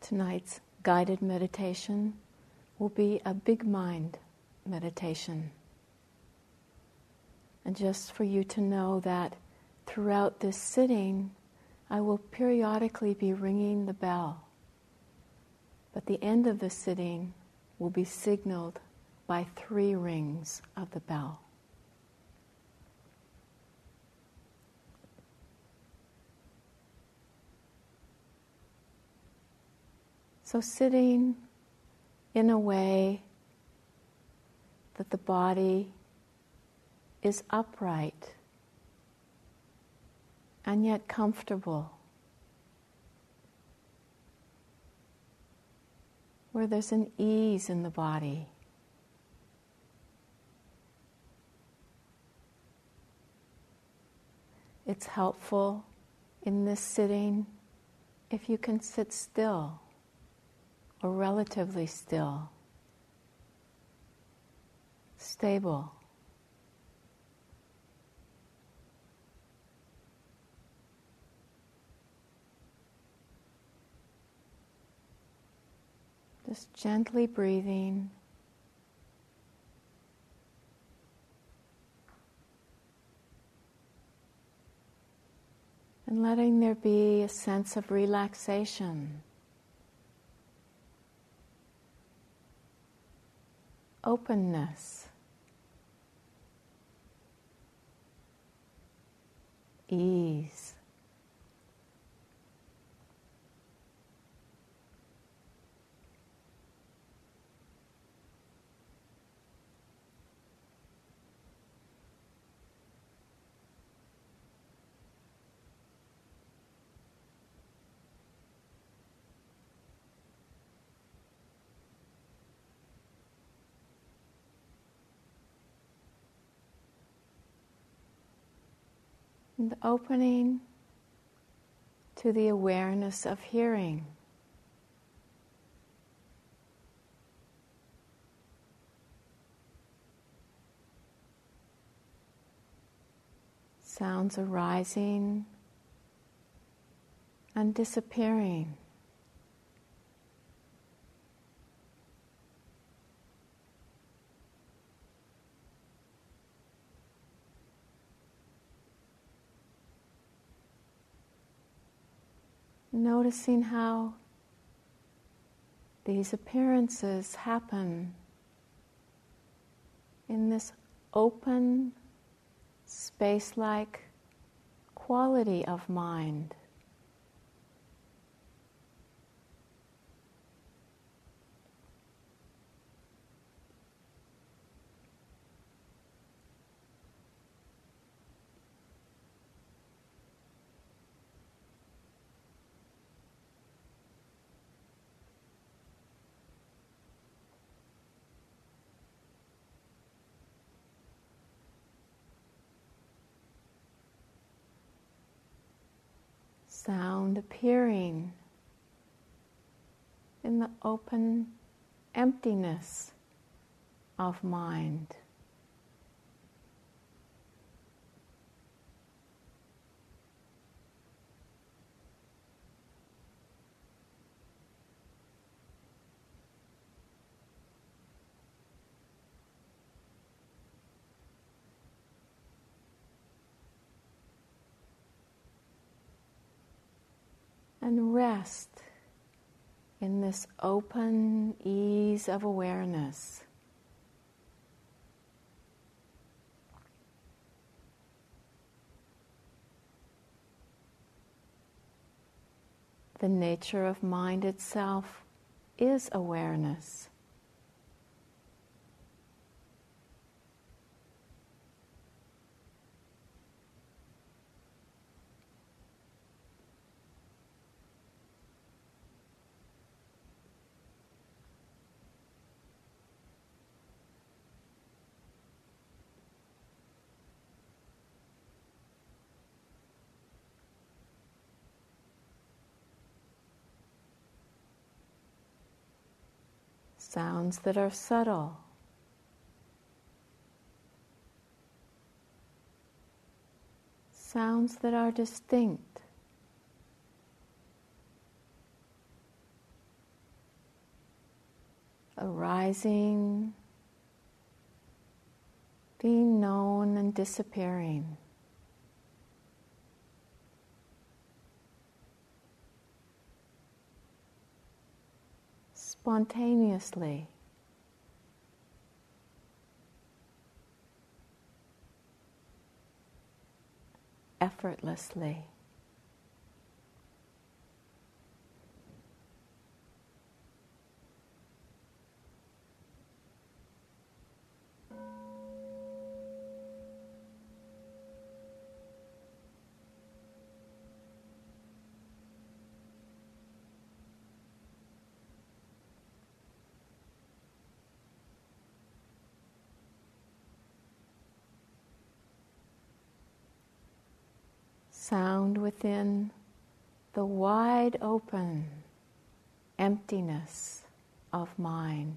Tonight's guided meditation will be a big mind meditation. And just for you to know that throughout this sitting, I will periodically be ringing the bell. But the end of the sitting will be signaled by 3 rings of the bell. So sitting in a way that the body is upright and yet comfortable, where there's an ease in the body. It's helpful in this sitting if you can sit still or relatively still, stable. Just gently breathing. And letting there be a sense of relaxation. Openness. Ease. And opening to the awareness of hearing. Sounds arising and disappearing. Noticing how these appearances happen in this open, space-like quality of mind. Sound appearing in the open emptiness of mind. And rest in this open ease of awareness. The nature of mind itself is awareness. Sounds that are subtle. Sounds that are distinct. arising, being known and disappearing. Spontaneously. Effortlessly. Sound within the wide open emptiness of mind.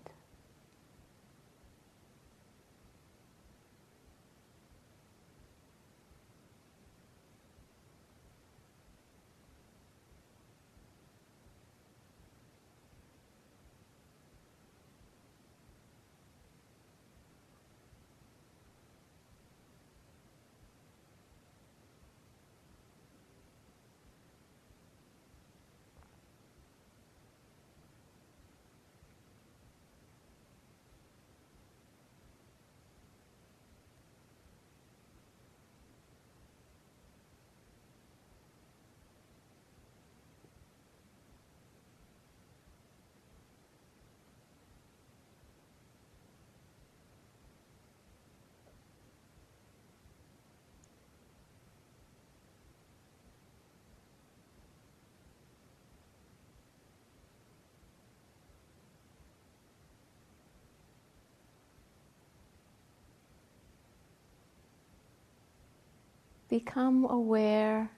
Become aware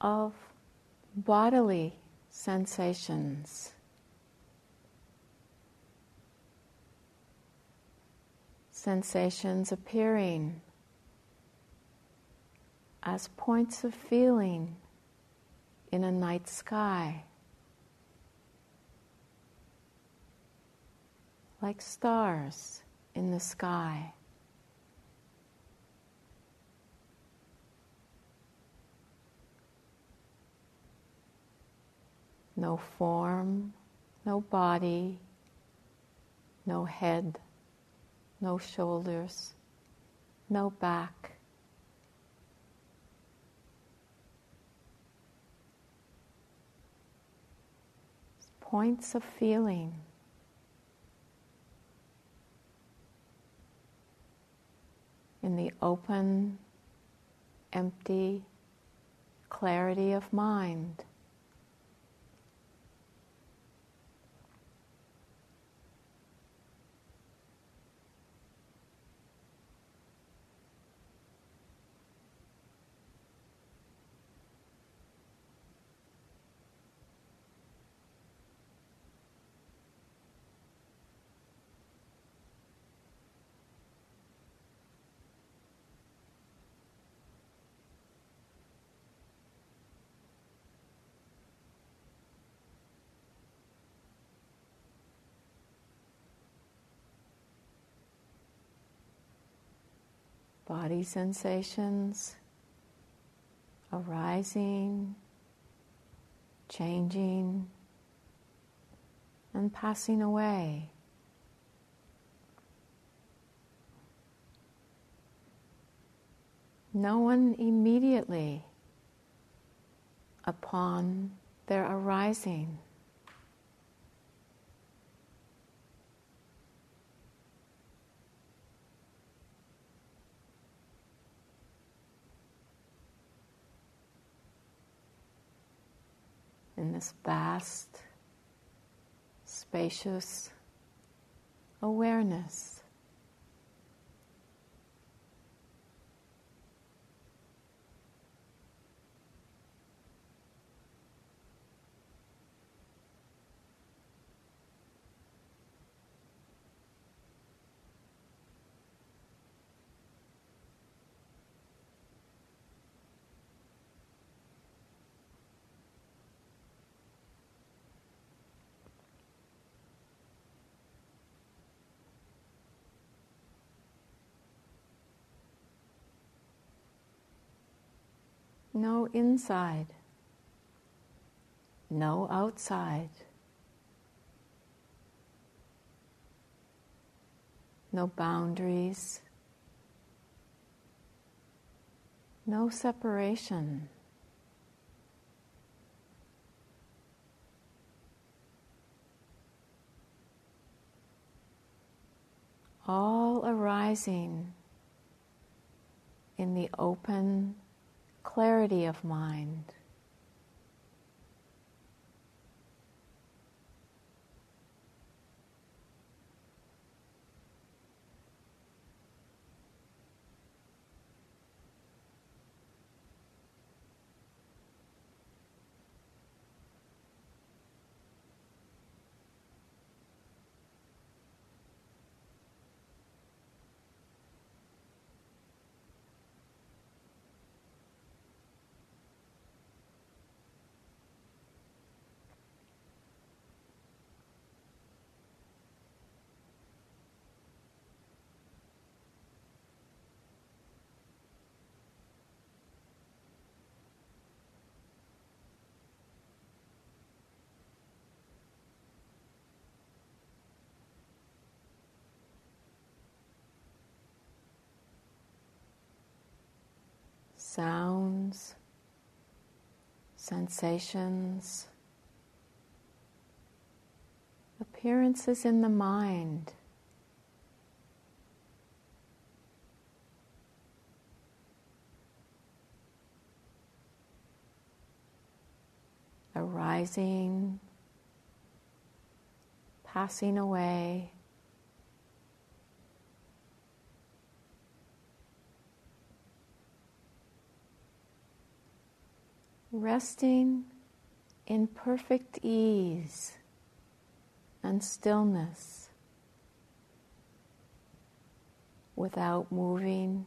of bodily sensations, sensations appearing as points of feeling in a night sky, like stars in the sky. No form, no body, no head, no shoulders, no back. Points of feeling. In the open, empty clarity of mind. Body sensations arising, changing, and passing away. No one immediately upon their arising. In this vast, spacious awareness. No inside, no outside, no boundaries, no separation. All arising in the open clarity of mind. Sounds, sensations, appearances in the mind, arising, passing away, resting in perfect ease and stillness, without moving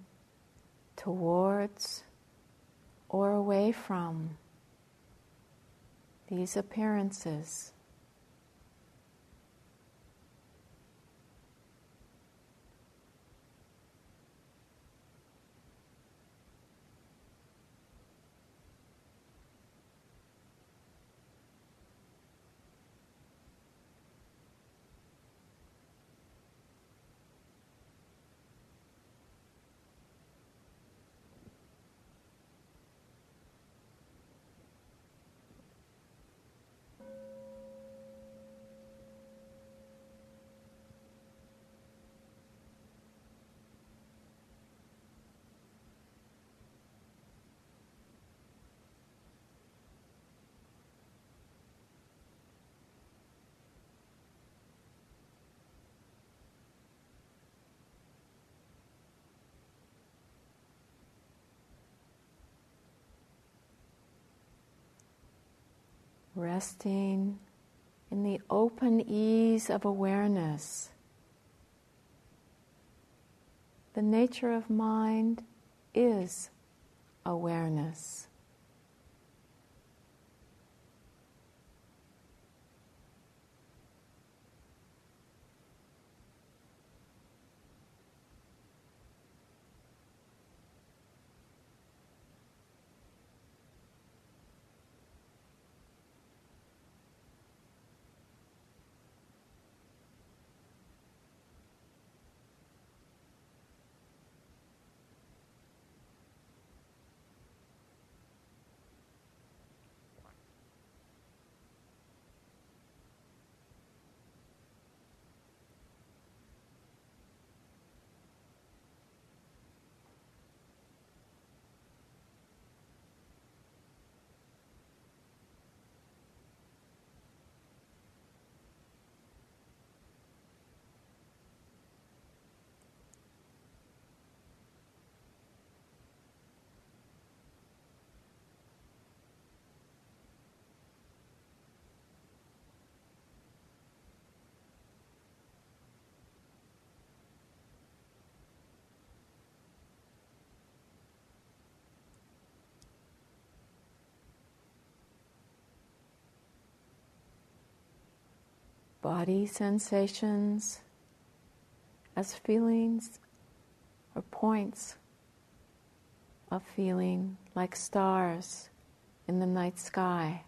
towards or away from these appearances. Resting in the open ease of awareness. The nature of mind is awareness. Body sensations as feelings or points of feeling like stars in the night sky.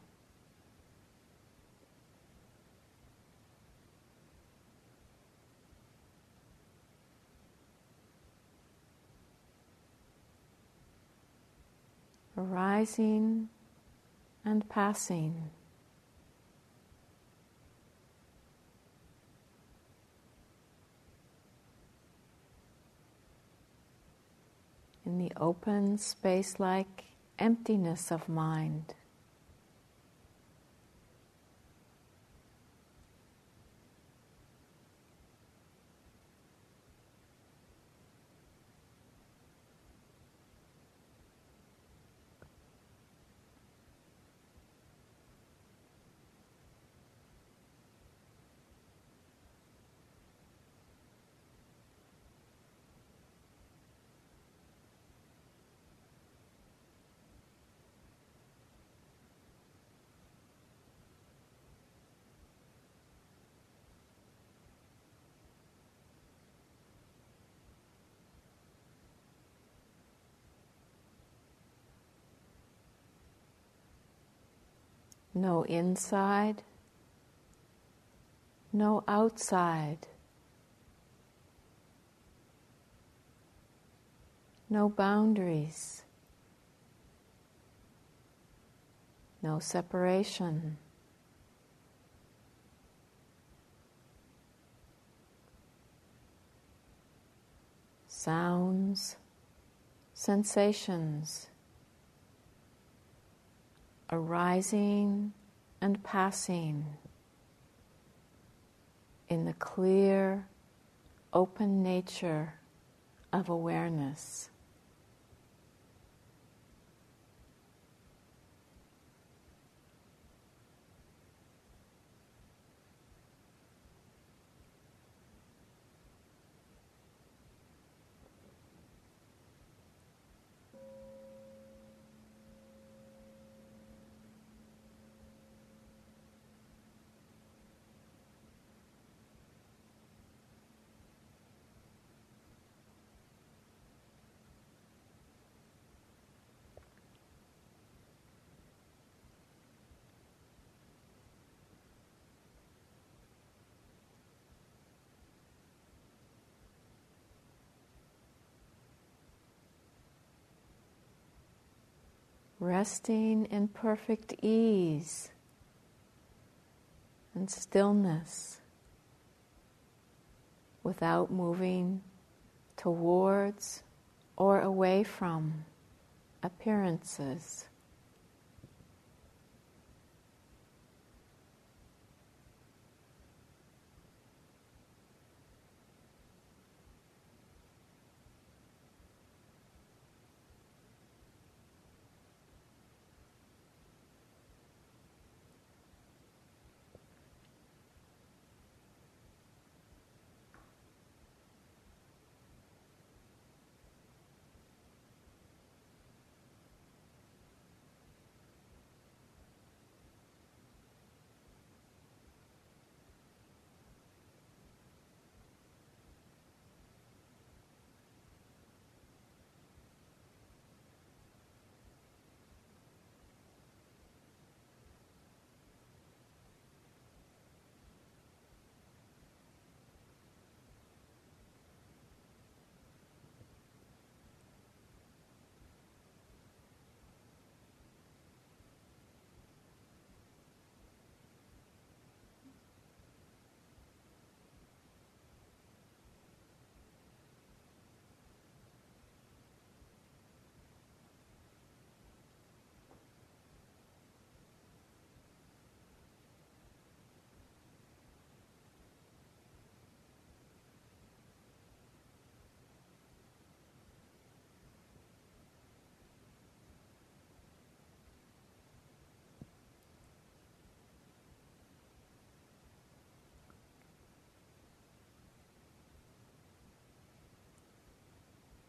Arising and passing. In the open, space-like emptiness of mind. No inside, no outside, no boundaries, no separation, sounds, sensations, arising and passing in the clear, open nature of awareness. Resting in perfect ease and stillness without moving towards or away from appearances.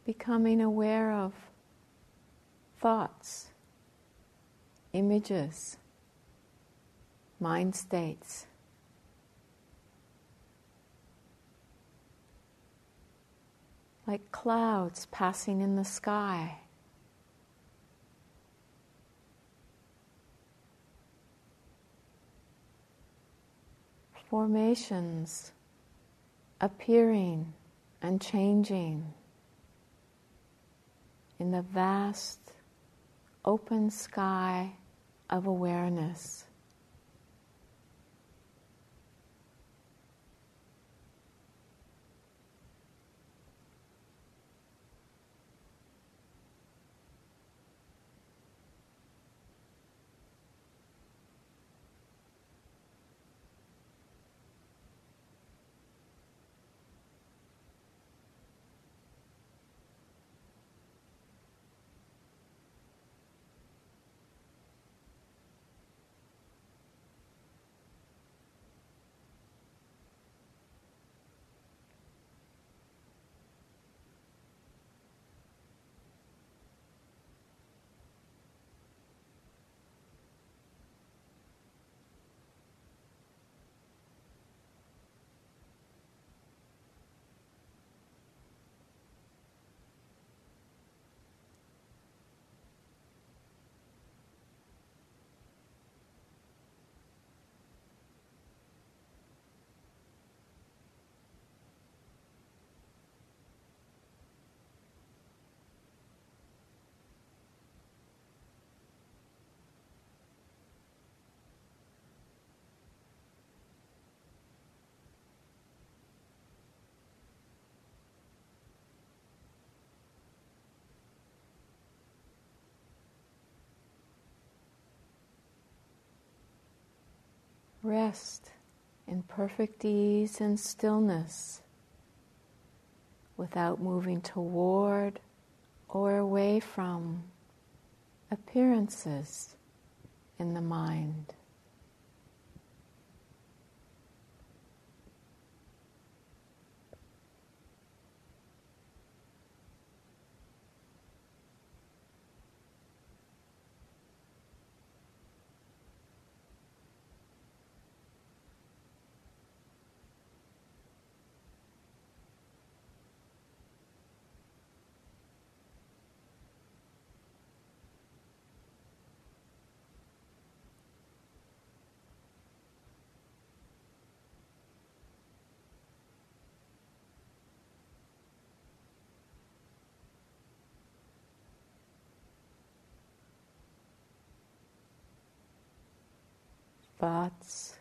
Becoming aware of thoughts, images, mind states. Like clouds passing in the sky, formations appearing and changing in the vast open sky of awareness. Rest in perfect ease and stillness without moving toward or away from appearances in the mind. Thoughts,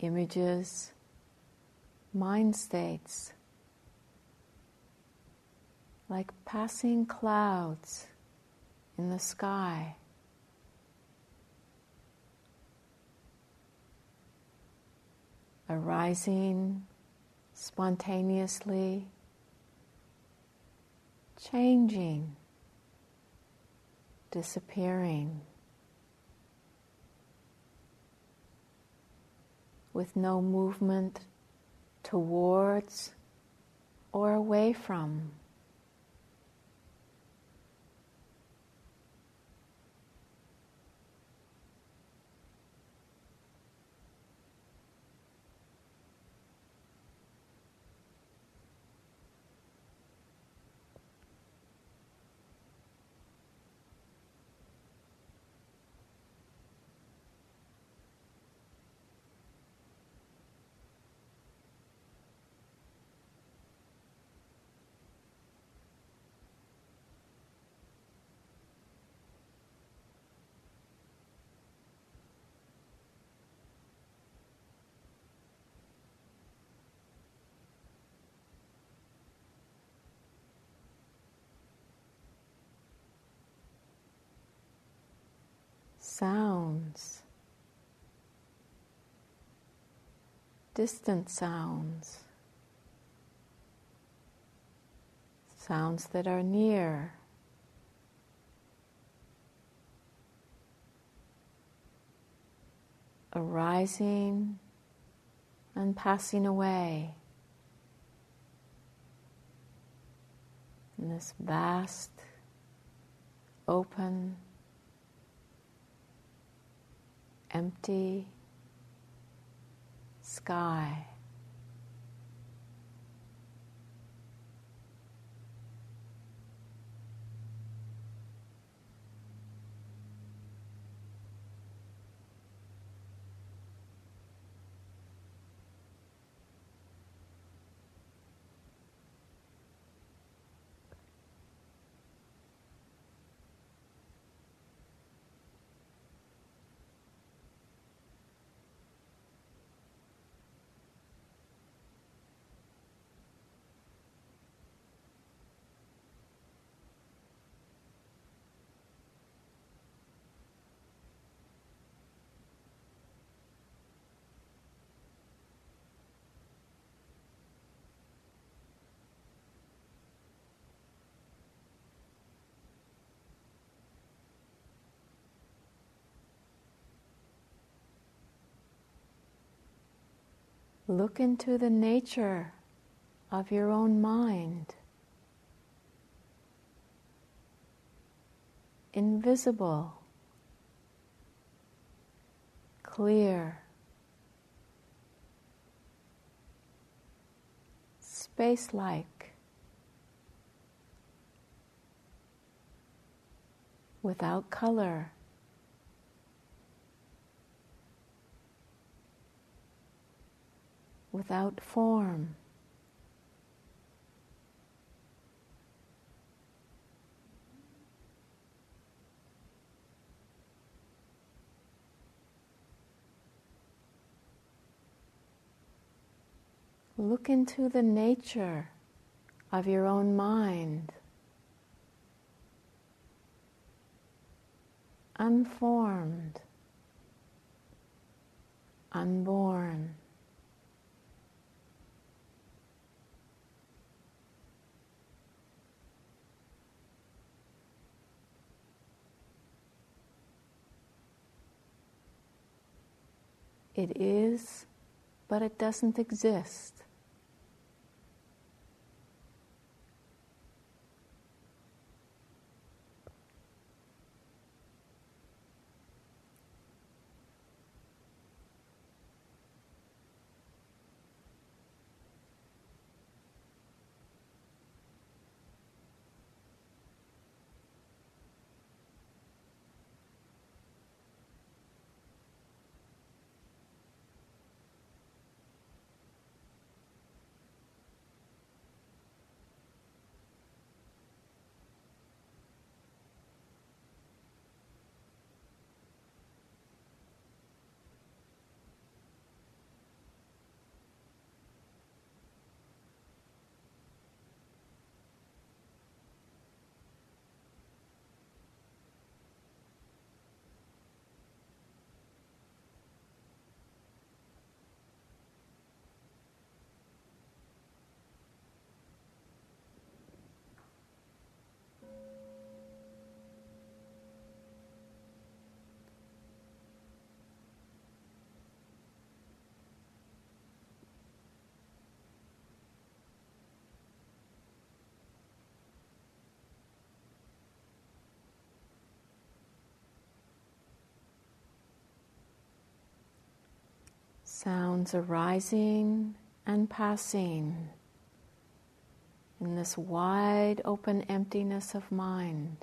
images, mind states, like passing clouds in the sky, arising spontaneously, changing, disappearing, with no movement towards or away from. Sounds, distant sounds, sounds that are near, arising and passing away in this vast, open, empty sky. Look into the nature of your own mind. Invisible, clear, space-like, without color, without form, look into the nature of your own mind, unformed, unborn. It is, but it doesn't exist. Sounds arising and passing in this wide open emptiness of mind.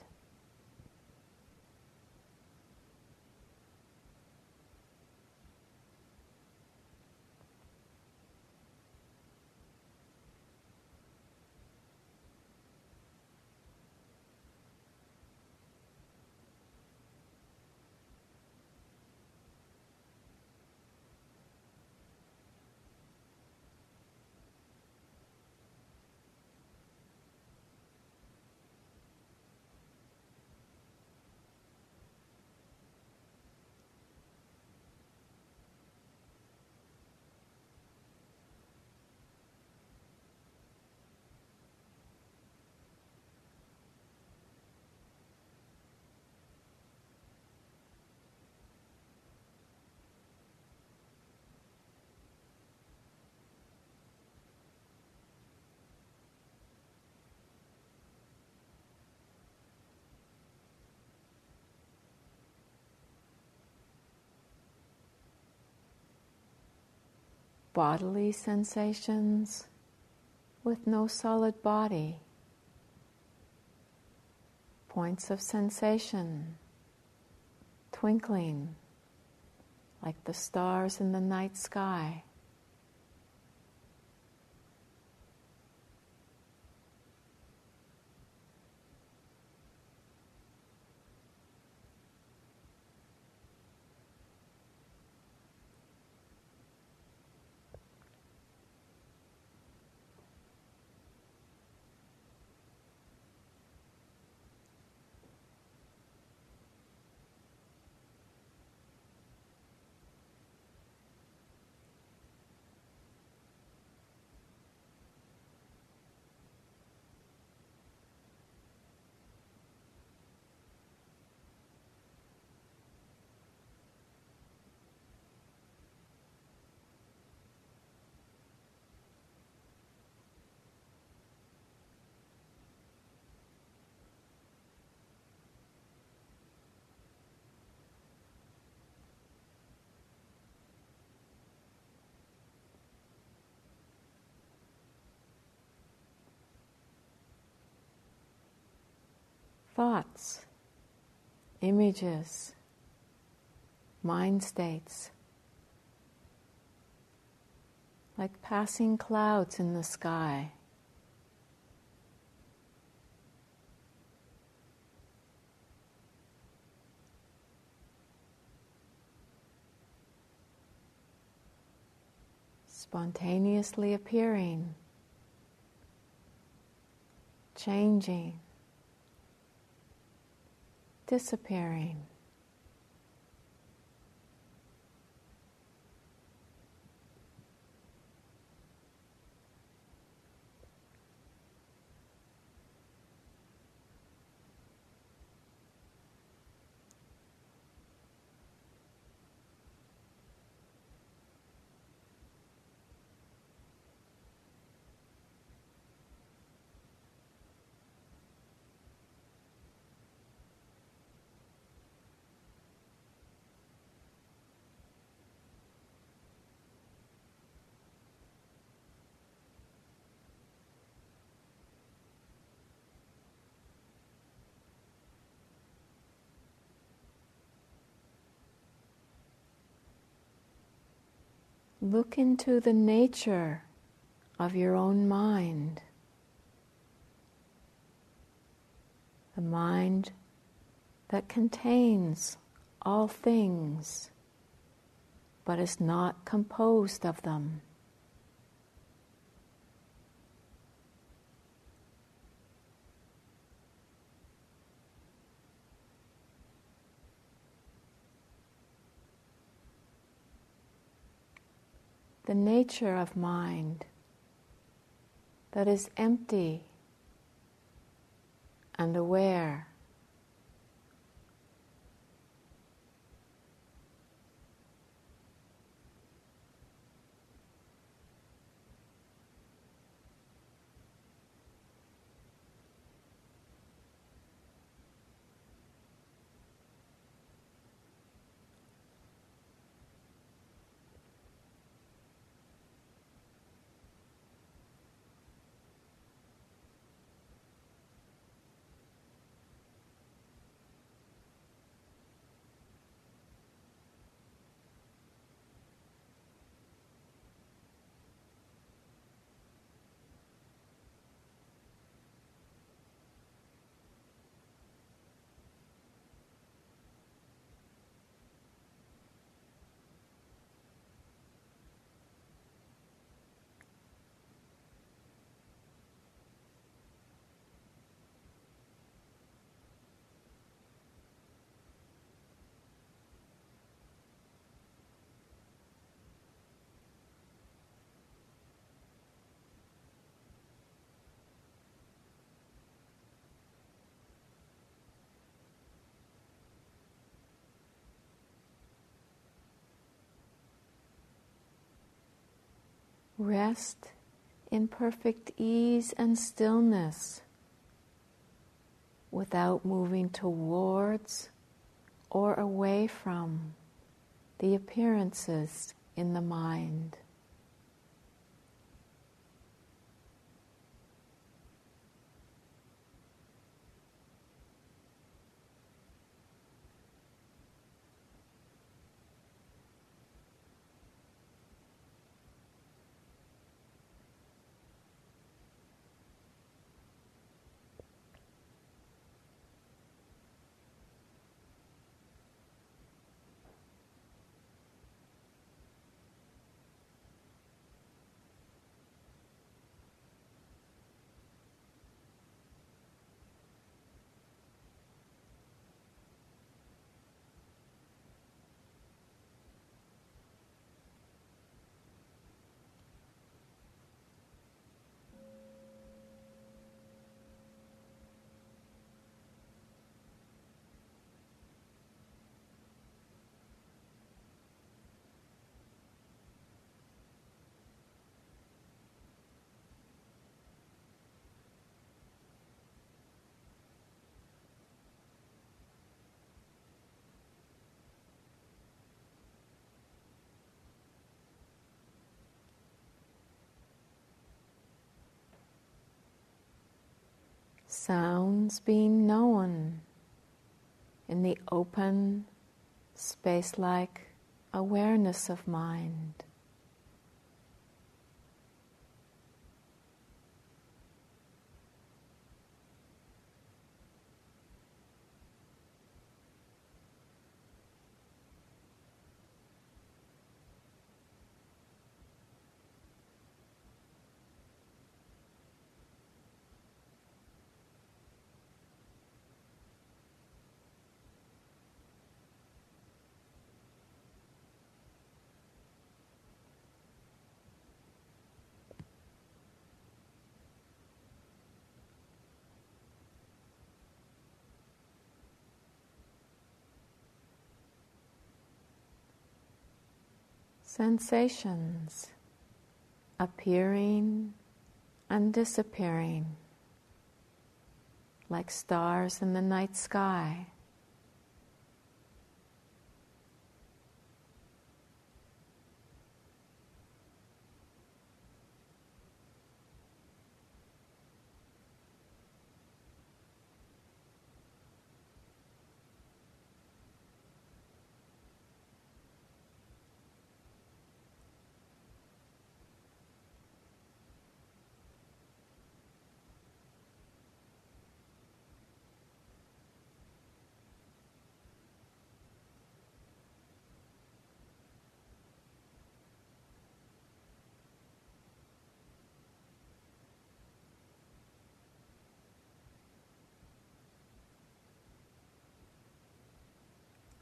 Bodily sensations with no solid body, points of sensation twinkling like the stars in the night sky. thoughts, images, mind states, like passing clouds in the sky. Spontaneously appearing, changing, disappearing. Look into the nature of your own mind. The mind that contains all things, but is not composed of them. The nature of mind that is empty and aware. Rest in perfect ease and stillness without moving towards or away from the appearances in the mind. sounds being known in the open, space-like awareness of mind. Sensations appearing and disappearing like stars in the night sky.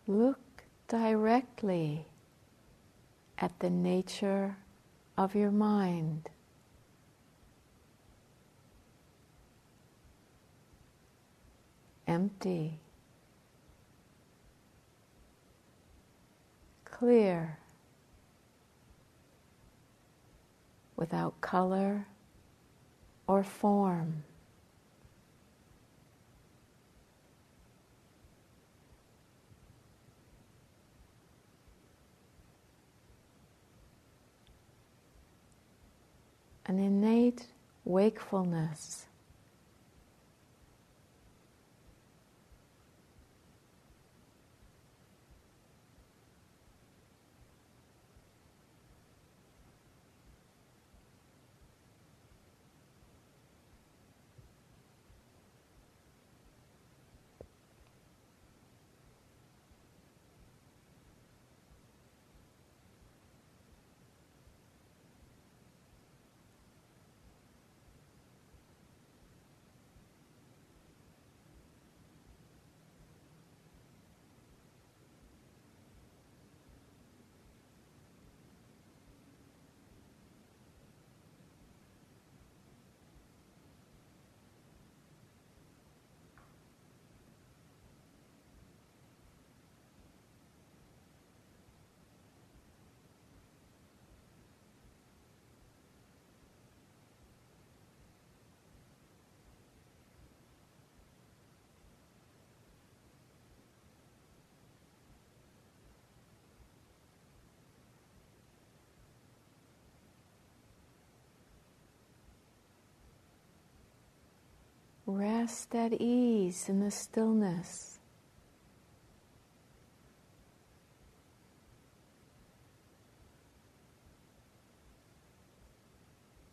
Look directly at the nature of your mind. Empty, clear, without color or form. An innate wakefulness. Rest at ease in the stillness.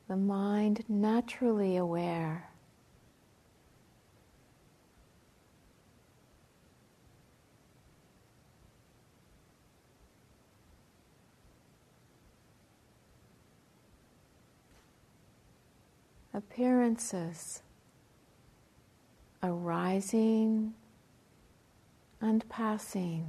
The mind naturally aware. Appearances arising and passing.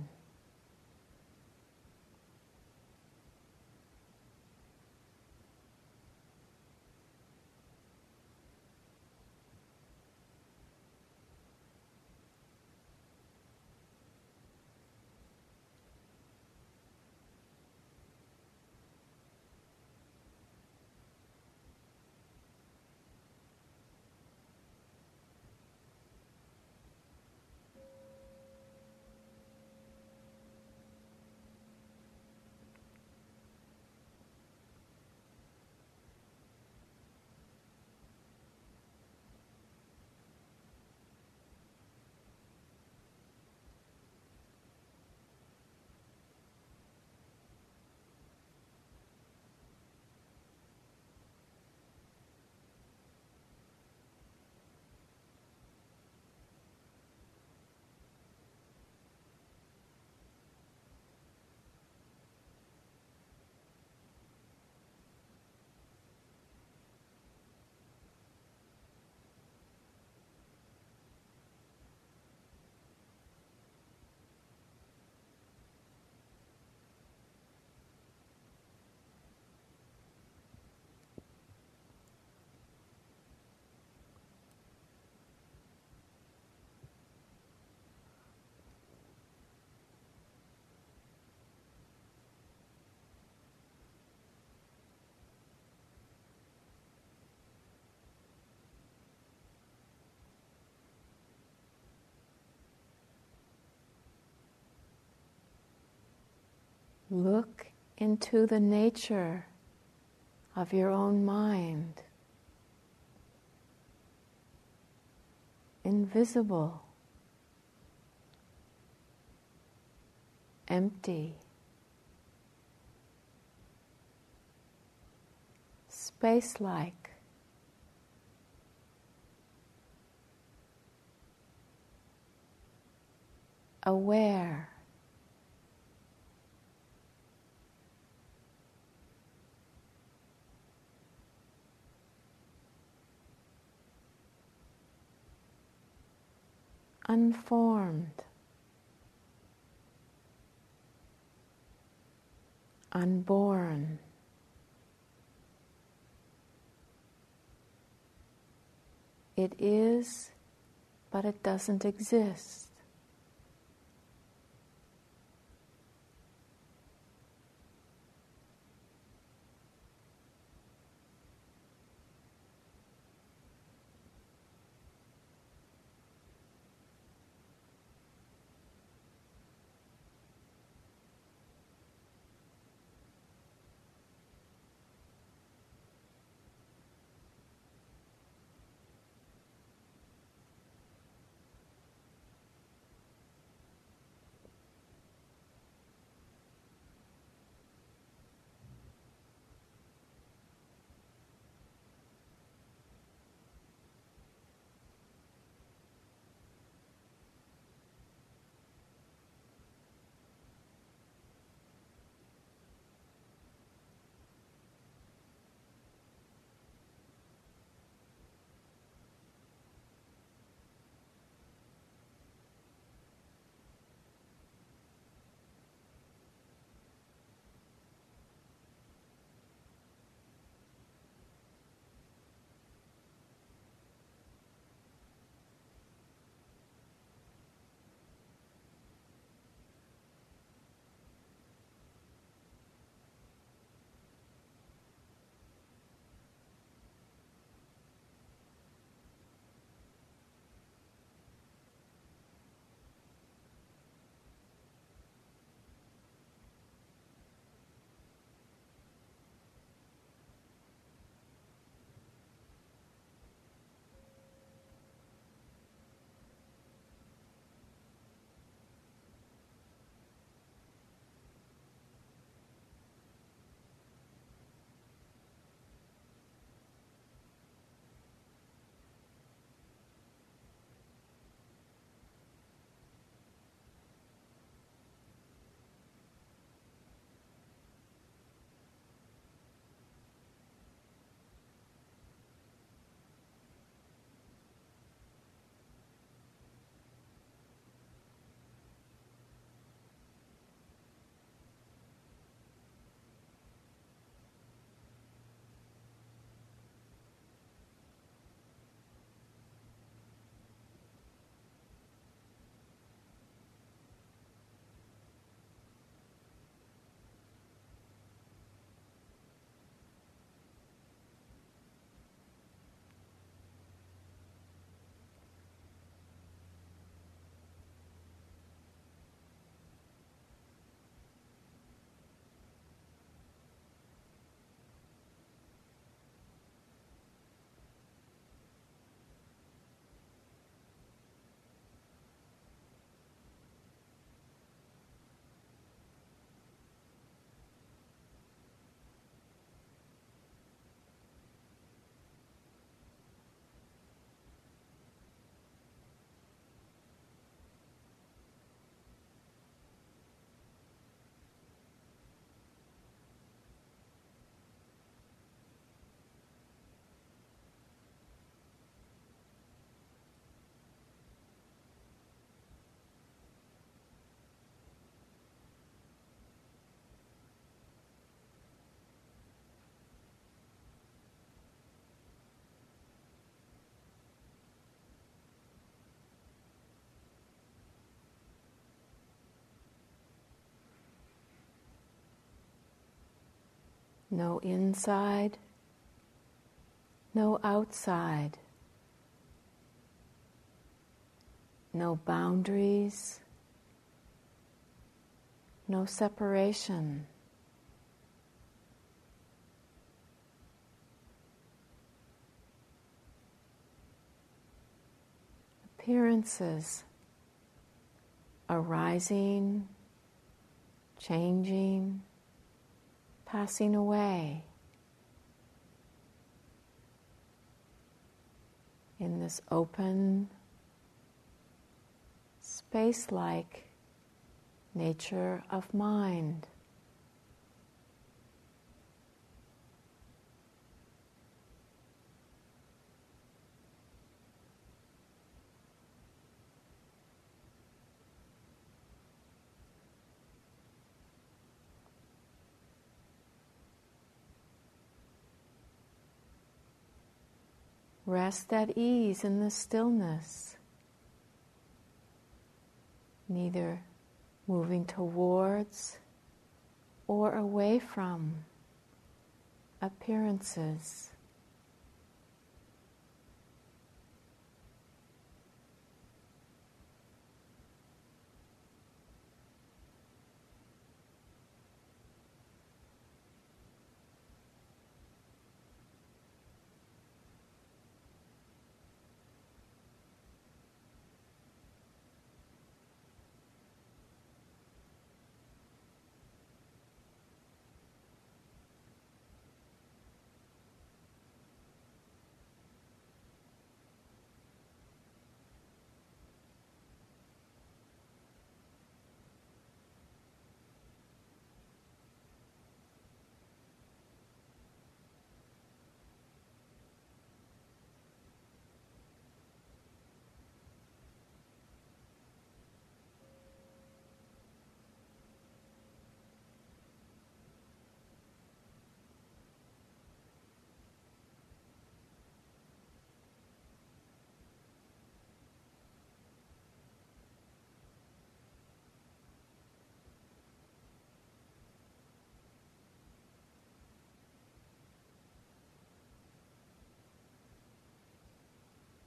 Look into the nature of your own mind. Invisible, empty, space-like, aware, unformed, unborn, it is, but it doesn't exist. No inside, no outside, no boundaries, no separation. Appearances arising, changing, passing away in this open, space-like nature of mind. Rest at ease in the stillness, neither moving towards or away from appearances.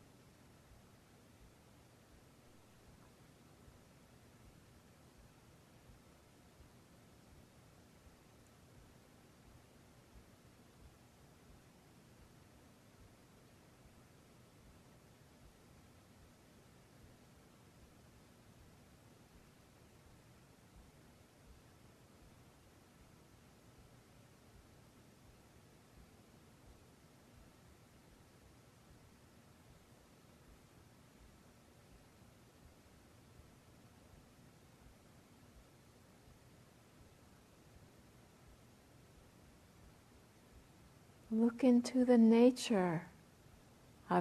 Look into the nature of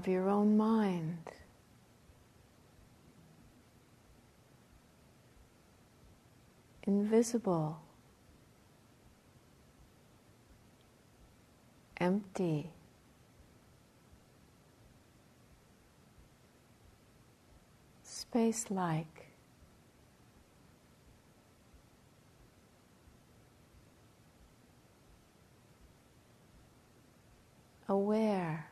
your own mind. Invisible, empty, space-like. Aware,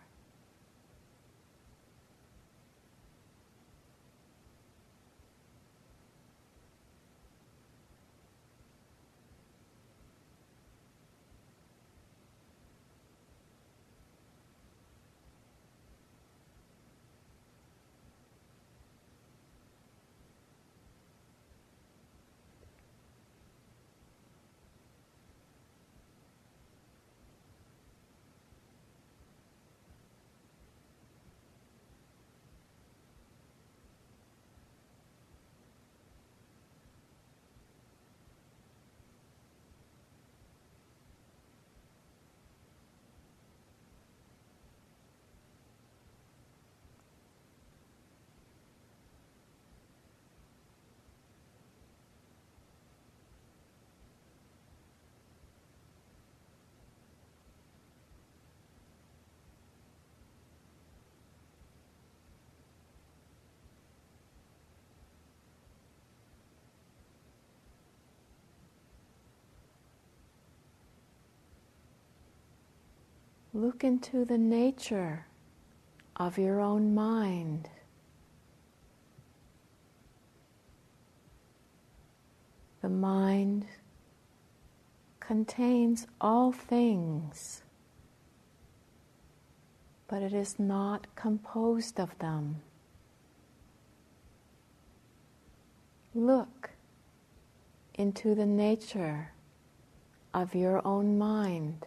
look into the nature of your own mind. The mind contains all things, but it is not composed of them. Look into the nature of your own mind.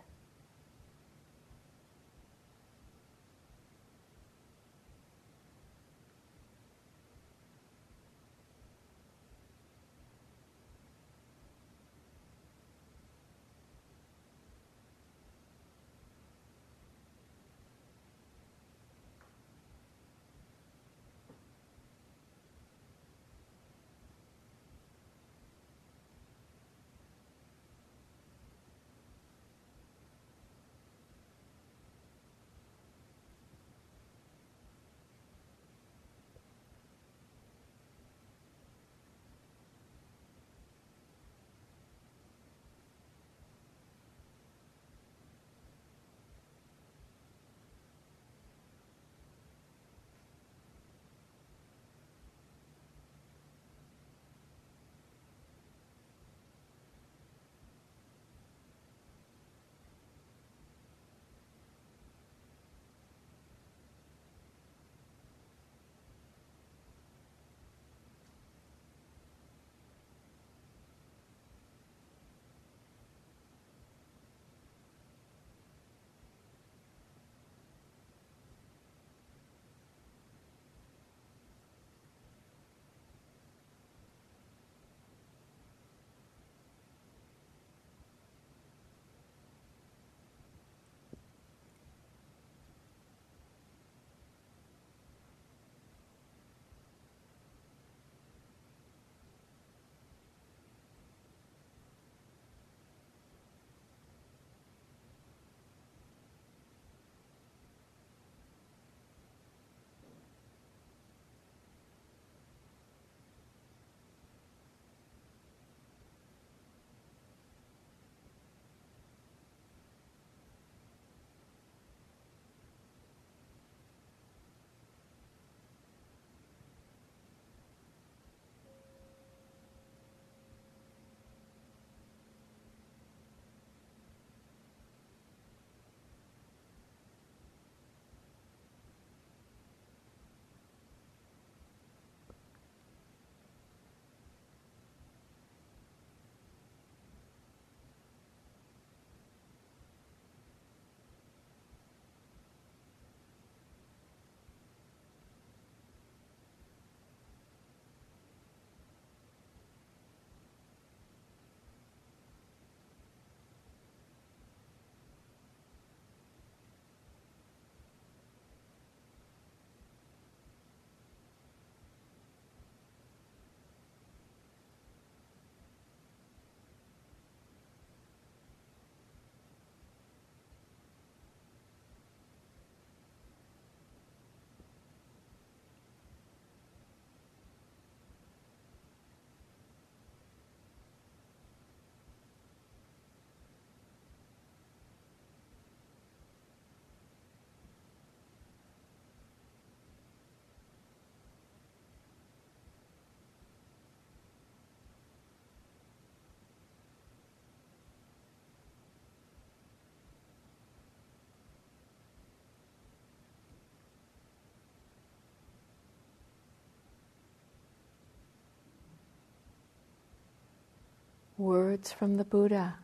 Words from the Buddha.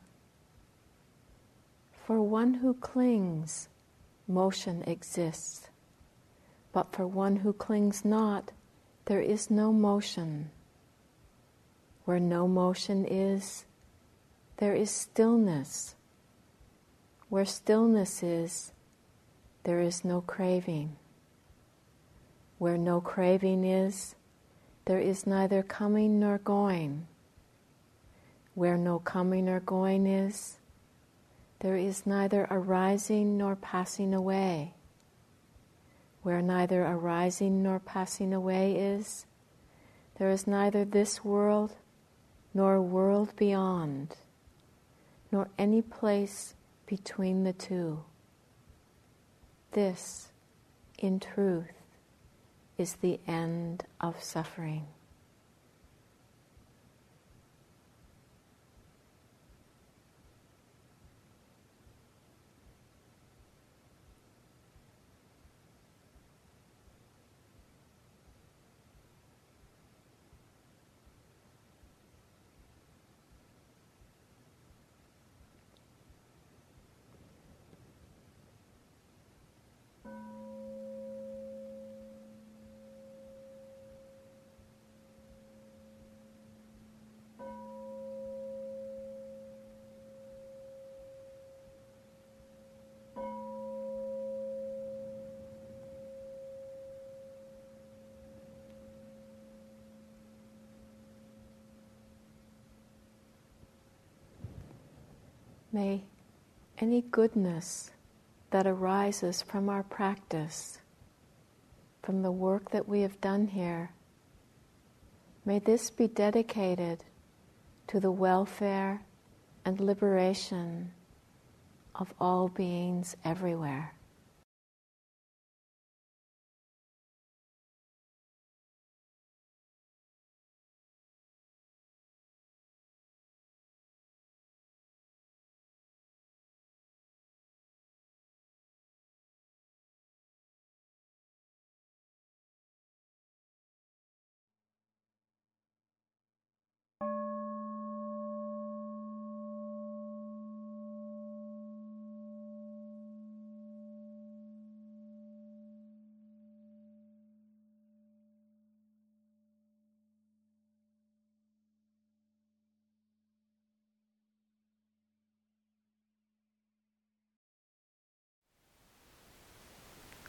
For one who clings, motion exists. But for one who clings not, there is no motion. Where no motion is, there is stillness. Where stillness is, there is no craving. Where no craving is, there is neither coming nor going. Where no coming or going is, there is neither arising nor passing away. Where neither arising nor passing away is, there is neither this world nor world beyond, nor any place between the two. This, in truth, is the end of suffering. May any goodness that arises from our practice, from the work that we have done here, may this be dedicated to the welfare and liberation of all beings everywhere.